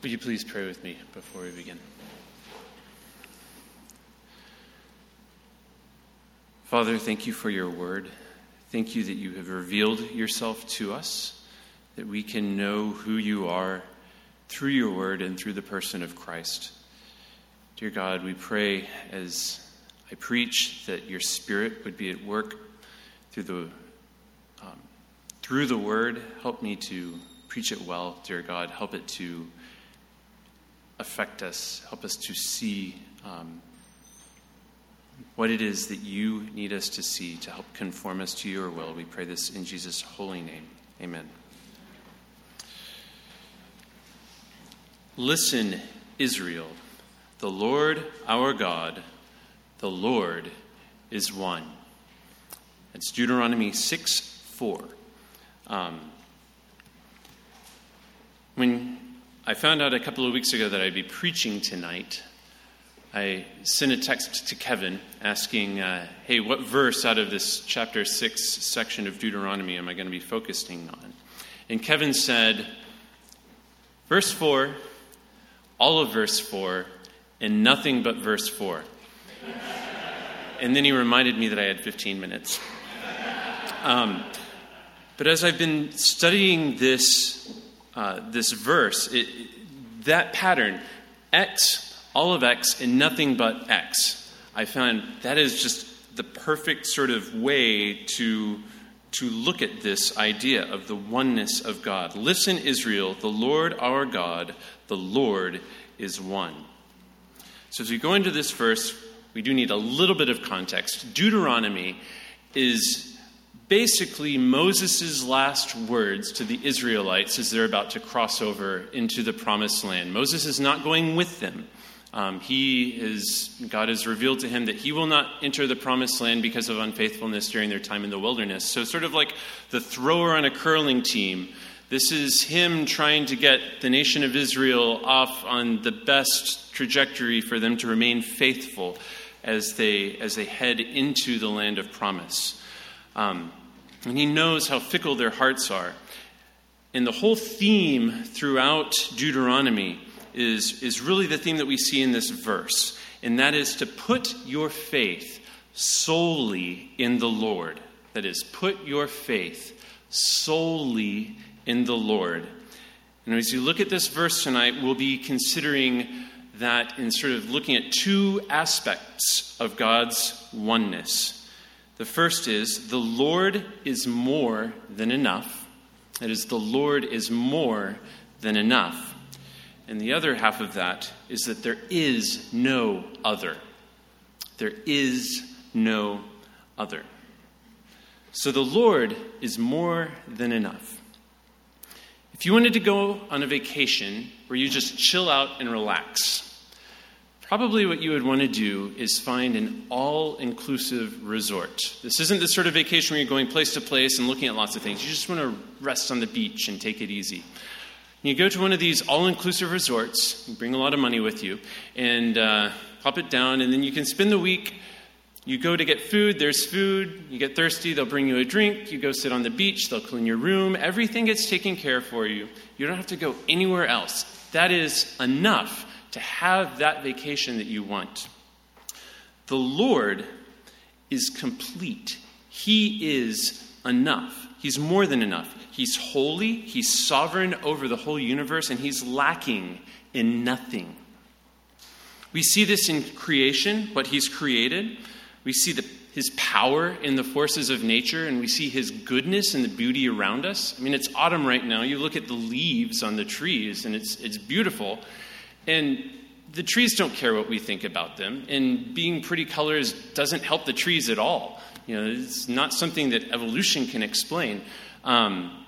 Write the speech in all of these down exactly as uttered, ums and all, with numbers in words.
Would you please pray with me before we begin? Father, thank you for your word. Thank you that you have revealed yourself to us, that we can know who you are through your word and through the person of Christ. Dear God, we pray as I preach that your Spirit would be at work through the um, through the word. Help me to preach it well, dear God. Help it to affect us. Help us to see um, what it is that you need us to see to help conform us to your will. We pray this in Jesus' holy name. Amen. Listen, Israel, the Lord our God, the Lord is one. It's Deuteronomy six four. Um, when I found out a couple of weeks ago that I'd be preaching tonight, I sent a text to Kevin asking, uh, hey, what verse out of this chapter six section of Deuteronomy am I going to be focusing on? And Kevin said, verse four, all of verse four, and nothing but verse four. And then he reminded me that I had fifteen minutes. Um, but as I've been studying this uh, this verse, it, that pattern, X, all of X, and nothing but X, I found that is just the perfect sort of way to, to look at this idea of the oneness of God. Listen, Israel, the Lord our God, the Lord is one. So as we go into this verse, we do need a little bit of context. Deuteronomy is basically Moses' last words to the Israelites as they're about to cross over into the promised land. Moses is not going with them. Um, he is, God has revealed to him that he will not enter the promised land because of unfaithfulness during their time in the wilderness. So sort of like the thrower on a curling team, this is him trying to get the nation of Israel off on the best trajectory for them to remain faithful as they as they head into the land of promise. Um, and he knows how fickle their hearts are. And the whole theme throughout Deuteronomy is, is really the theme that we see in this verse. And that is to put your faith solely in the Lord. That is, put your faith solely in in the Lord. And as you look at this verse tonight, we'll be considering that in sort of looking at two aspects of God's oneness. The first is the Lord is more than enough. That is, the Lord is more than enough. And the other half of that is that there is no other. There is no other. So the Lord is more than enough. If you wanted to go on a vacation where you just chill out and relax, probably what you would want to do is find an all-inclusive resort. This isn't the sort of vacation where you're going place to place and looking at lots of things. You just want to rest on the beach and take it easy. You go to one of these all-inclusive resorts, you bring a lot of money with you, and uh, pop it down, and then you can spend the week. You go to get food, there's food. You get thirsty, they'll bring you a drink. You go sit on the beach, they'll clean your room. Everything gets taken care of for you. You don't have to go anywhere else. That is enough to have that vacation that you want. The Lord is complete. He is enough. He's more than enough. He's holy, he's sovereign over the whole universe, and he's lacking in nothing. We see this in creation, what he's created. We see the, his power in the forces of nature, and we see his goodness and the beauty around us. I mean, it's autumn right now. You look at the leaves on the trees, and it's it's beautiful. And the trees don't care what we think about them, and being pretty colors doesn't help the trees at all. You know, it's not something that evolution can explain. Um,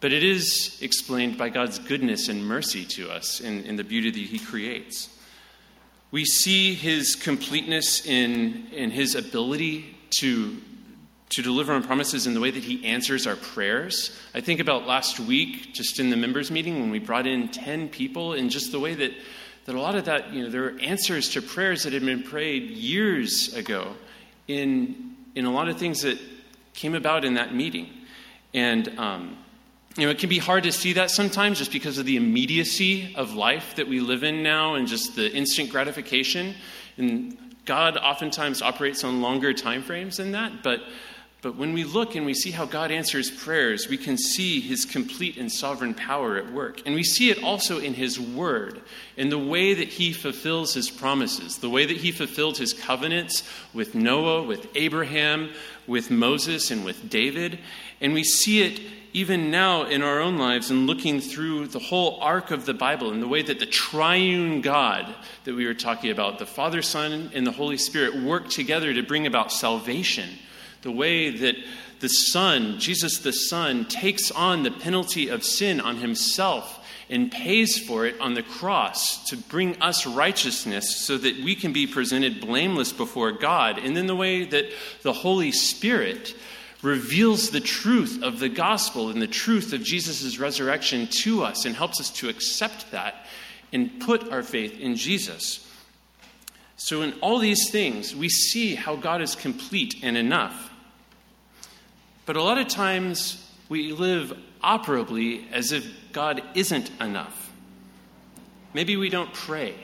but it is explained by God's goodness and mercy to us in, in the beauty that he creates. We see his completeness in, in his ability to, to deliver on promises in the way that he answers our prayers. I think about last week, just in the members' meeting, when we brought in ten people, and just the way that, that a lot of that, you know, there were answers to prayers that had been prayed years ago in, in a lot of things that came about in that meeting. And um, You know, it can be hard to see that sometimes just because of the immediacy of life that we live in now and just the instant gratification. And God oftentimes operates on longer time frames than that. But but when we look and we see how God answers prayers, we can see his complete and sovereign power at work. And we see it also in his word, in the way that he fulfills his promises, the way that he fulfilled his covenants with Noah, with Abraham, with Moses, and with David. And we see it even now in our own lives and looking through the whole arc of the Bible and the way that the triune God that we were talking about, the Father, Son, and the Holy Spirit work together to bring about salvation. The way that the Son, Jesus the Son, takes on the penalty of sin on himself and pays for it on the cross to bring us righteousness so that we can be presented blameless before God. And then the way that the Holy Spirit reveals the truth of the gospel and the truth of Jesus' resurrection to us and helps us to accept that and put our faith in Jesus. So in all these things, we see how God is complete and enough. But a lot of times, we live operably as if God isn't enough. Maybe we don't pray.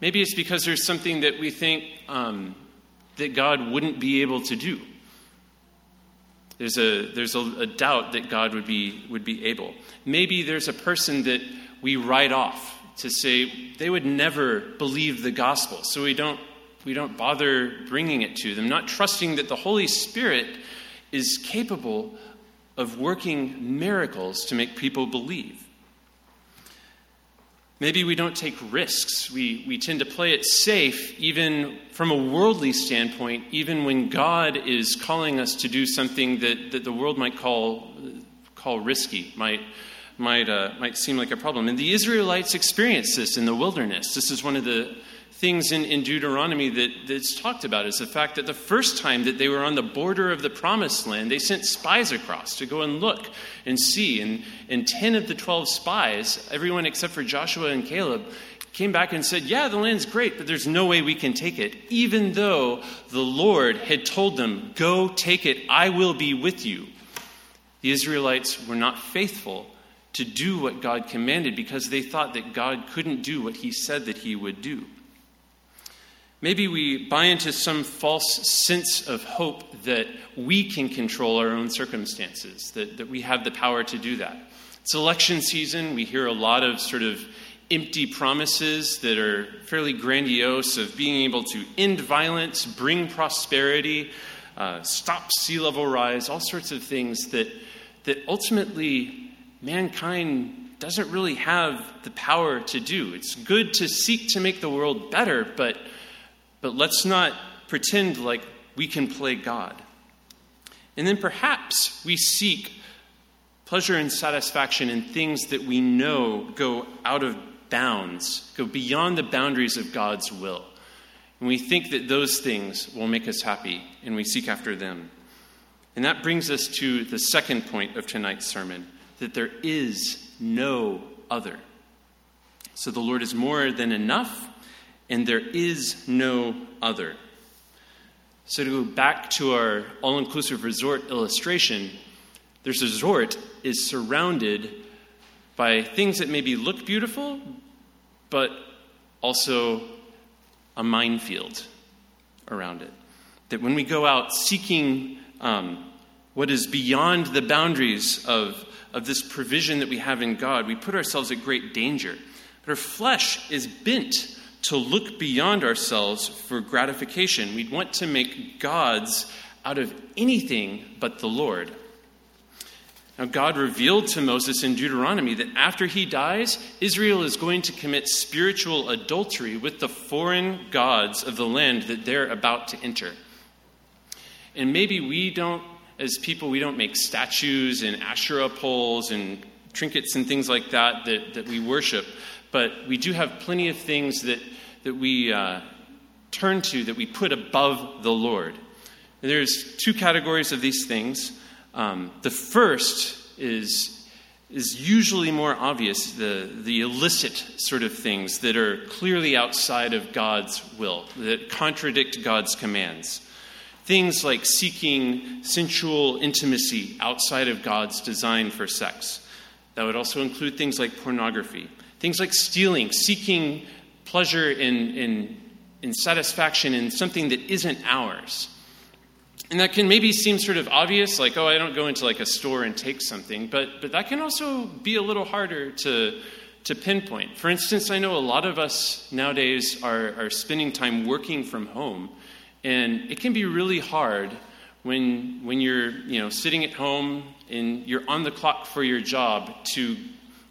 Maybe it's because there's something that we think um, that God wouldn't be able to do. There's a there's a, a doubt that God would be would be able. Maybe there's a person that we write off to say they would never believe the gospel, so we don't we don't bother bringing it to them, not trusting that the Holy Spirit is capable of working miracles to make people believe. Maybe we don't take risks. We we tend to play it safe, even from a worldly standpoint, even when God is calling us to do something that, that the world might call call risky, might might uh, might seem like a problem. And the Israelites experienced this in the wilderness. This is one of the things in, in Deuteronomy that, that's talked about, is the fact that the first time that they were on the border of the promised land, they sent spies across to go and look and see. And, and ten of the twelve spies, everyone except for Joshua and Caleb, came back and said, yeah, the land's great, but there's no way we can take it, even though the Lord had told them, go take it, I will be with you. The Israelites were not faithful to do what God commanded because they thought that God couldn't do what he said that he would do. Maybe we buy into some false sense of hope that we can control our own circumstances, that, that we have the power to do that. It's election season. We hear a lot of sort of empty promises that are fairly grandiose of being able to end violence, bring prosperity, uh, stop sea level rise, all sorts of things that that ultimately mankind doesn't really have the power to do. It's good to seek to make the world better, but But let's not pretend like we can play God. And then perhaps we seek pleasure and satisfaction in things that we know go out of bounds, go beyond the boundaries of God's will. And we think that those things will make us happy, and we seek after them. And that brings us to the second point of tonight's sermon, that there is no other. So the Lord is more than enough, and there is no other. So to go back to our all-inclusive resort illustration, this resort is surrounded by things that maybe look beautiful, but also a minefield around it. That when we go out seeking um, what is beyond the boundaries of, of this provision that we have in God, we put ourselves at great danger. But our flesh is bent to look beyond ourselves for gratification. We'd want to make gods out of anything but the Lord. Now, God revealed to Moses in Deuteronomy that after he dies, Israel is going to commit spiritual adultery with the foreign gods of the land that they're about to enter. And maybe we don't, as people, we don't make statues and Asherah poles and trinkets and things like that that, that we worship. But we do have plenty of things that, that we uh, turn to, that we put above the Lord. And there's two categories of these things. Um, the first is, is usually more obvious, the, the illicit sort of things that are clearly outside of God's will, that contradict God's commands. Things like seeking sensual intimacy outside of God's design for sex. That would also include things like pornography, things like stealing, seeking pleasure in, in, in satisfaction in something that isn't ours. And that can maybe seem sort of obvious, like, oh, I don't go into like a store and take something, but but that can also be a little harder to to pinpoint. For instance, I know a lot of us nowadays are, are spending time working from home, and it can be really hard when when you're you know sitting at home and you're on the clock for your job to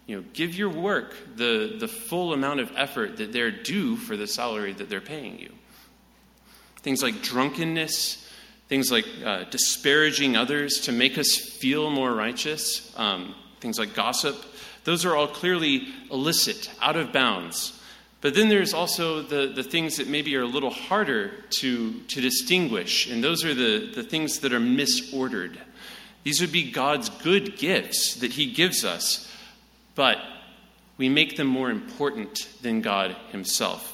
you know give your work the the full amount of effort that they're due for the salary that they're paying you. Things like drunkenness. Things like uh, disparaging others to make us feel more righteous, um, things like gossip, those are all clearly illicit, out of bounds. But then there's also the, the things that maybe are a little harder to, to distinguish, and those are the, the things that are misordered. These would be God's good gifts that he gives us, but we make them more important than God himself.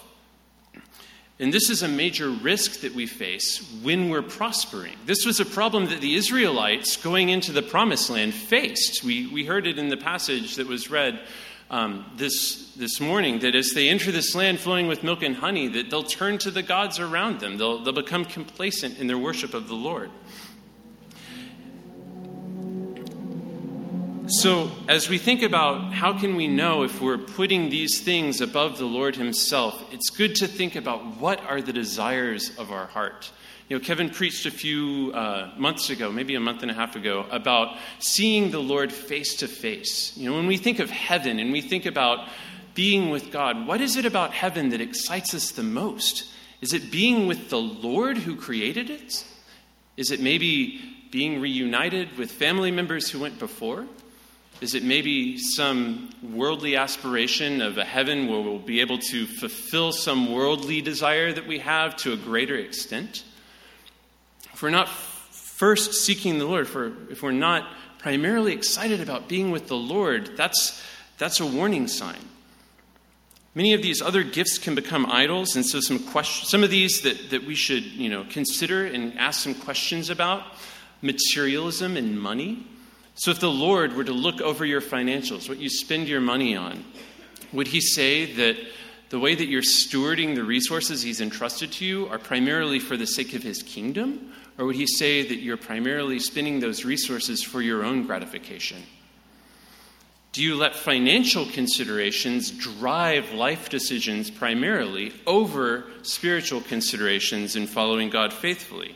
And this is a major risk that we face when we're prospering. This was a problem that the Israelites going into the Promised Land faced. We we heard it in the passage that was read um, this this morning, that as they enter this land flowing with milk and honey, that they'll turn to the gods around them. They'll, they'll become complacent in their worship of the Lord. So as we think about how can we know if we're putting these things above the Lord himself, it's good to think about what are the desires of our heart. You know, Kevin preached a few uh, months ago, maybe a month and a half ago, about seeing the Lord face to face. You know, when we think of heaven and we think about being with God, what is it about heaven that excites us the most? Is it being with the Lord who created it? Is it maybe being reunited with family members who went before? Is it maybe some worldly aspiration of a heaven where we'll be able to fulfill some worldly desire that we have to a greater extent? If we're not first seeking the Lord, if we're, if we're not primarily excited about being with the Lord, that's, that's a warning sign. Many of these other gifts can become idols, and so some question, some of these that, that we should you know consider and ask some questions about, materialism and money. So if the Lord were to look over your financials, what you spend your money on, would he say that the way that you're stewarding the resources he's entrusted to you are primarily for the sake of his kingdom? Or would he say that you're primarily spending those resources for your own gratification? Do you let financial considerations drive life decisions primarily over spiritual considerations in following God faithfully?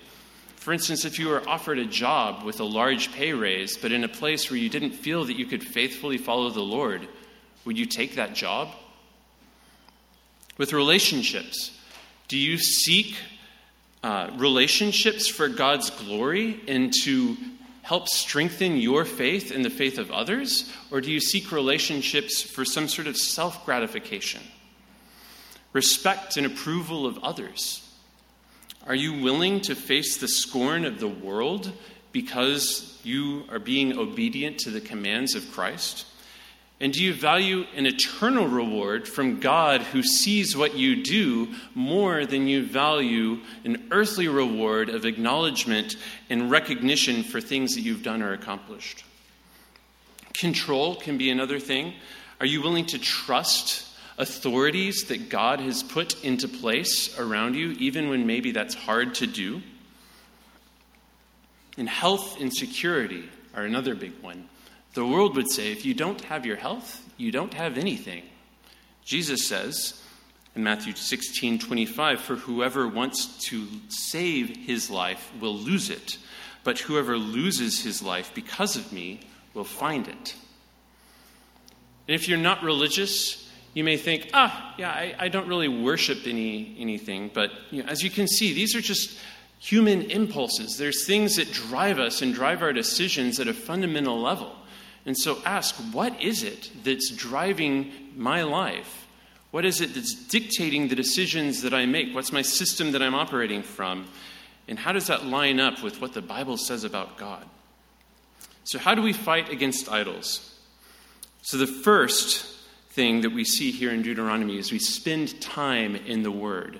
For instance, if you were offered a job with a large pay raise, but in a place where you didn't feel that you could faithfully follow the Lord, would you take that job? With relationships, do you seek uh, relationships for God's glory and to help strengthen your faith and the faith of others? Or do you seek relationships for some sort of self-gratification? Respect and approval of others. Are you willing to face the scorn of the world because you are being obedient to the commands of Christ? And do you value an eternal reward from God who sees what you do more than you value an earthly reward of acknowledgement and recognition for things that you've done or accomplished? Control can be another thing. Are you willing to trust authorities that God has put into place around you, even when maybe that's hard to do? And health and security are another big one. The world would say, if you don't have your health, you don't have anything. Jesus says in Matthew sixteen twenty-five, "For whoever wants to save his life will lose it, but whoever loses his life because of me will find it." And if you're not religious, you may think, ah, yeah, I, I don't really worship any anything. But you know, as you can see, these are just human impulses. There's things that drive us and drive our decisions at a fundamental level. And so ask, what is it that's driving my life? What is it that's dictating the decisions that I make? What's my system that I'm operating from? And how does that line up with what the Bible says about God? So how do we fight against idols? So the first thing that we see here in Deuteronomy is we spend time in the Word.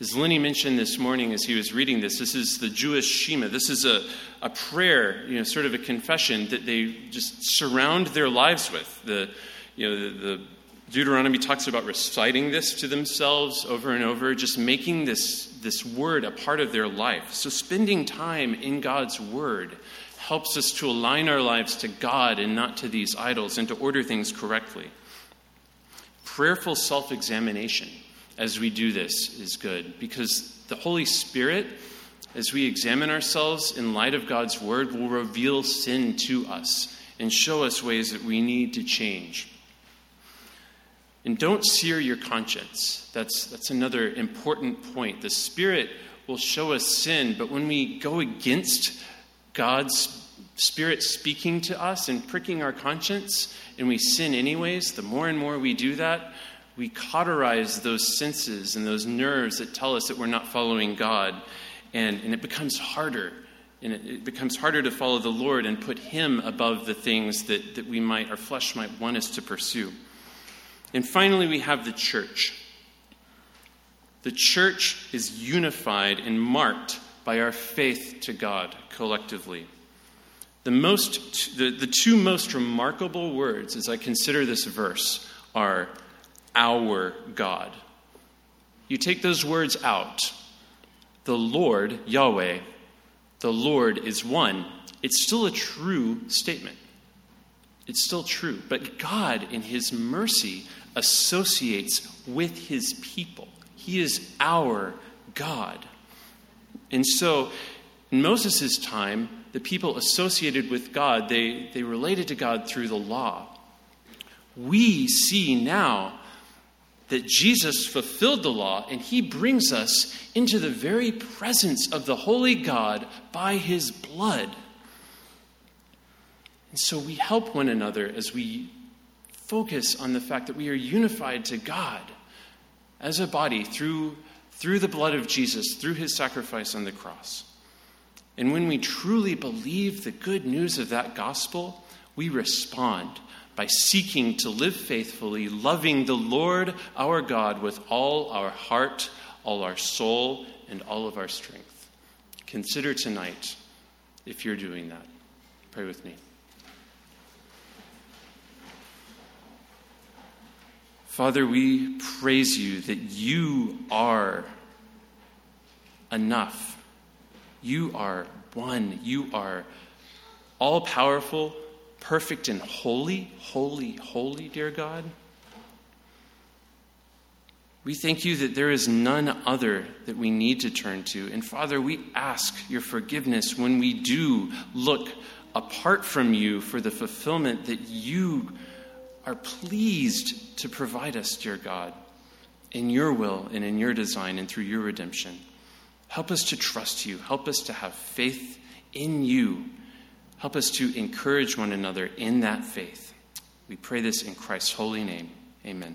As Lenny mentioned this morning as he was reading this, this is the Jewish Shema. This is a, a prayer, you know, sort of a confession that they just surround their lives with. The, you know, the, the Deuteronomy talks about reciting this to themselves over and over, just making this, this word a part of their life. So spending time in God's word helps us to align our lives to God and not to these idols and to order things correctly. Prayerful self-examination as we do this is good, because the Holy Spirit, as we examine ourselves in light of God's word, will reveal sin to us and show us ways that we need to change. And don't sear your conscience. That's, that's another important point. The Spirit will show us sin, but when we go against God's Spirit speaking to us and pricking our conscience, and we sin anyways, the more and more we do that, we cauterize those senses and those nerves that tell us that we're not following God. And, and it becomes harder. And it, it becomes harder to follow the Lord and put Him above the things that, that we might, our flesh might want us to pursue. And finally, we have the church. The church is unified and marked by our faith to God collectively. The, most, the, the two most remarkable words as I consider this verse are our God. You take those words out. The Lord, Yahweh, the Lord is one. It's still a true statement. It's still true. But God, in His mercy, associates with His people. He is our God. And so, in Moses' time, the people associated with God, they, they related to God through the law. We see now that Jesus fulfilled the law, and He brings us into the very presence of the holy God by His blood. And so we help one another as we focus on the fact that we are unified to God as a body through, through the blood of Jesus, through His sacrifice on the cross. And when we truly believe the good news of that gospel, we respond by seeking to live faithfully, loving the Lord our God with all our heart, all our soul, and all of our strength. Consider tonight if you're doing that. Pray with me. Father, we praise You that You are enough. You are one. You are all-powerful, perfect and holy, holy, holy, dear God. We thank You that there is none other that we need to turn to. And Father, we ask Your forgiveness when we do look apart from You for the fulfillment that You are pleased to provide us, dear God, in Your will and in Your design and through Your redemption. Help us to trust You. Help us to have faith in You. Help us to encourage one another in that faith. We pray this in Christ's holy name. Amen.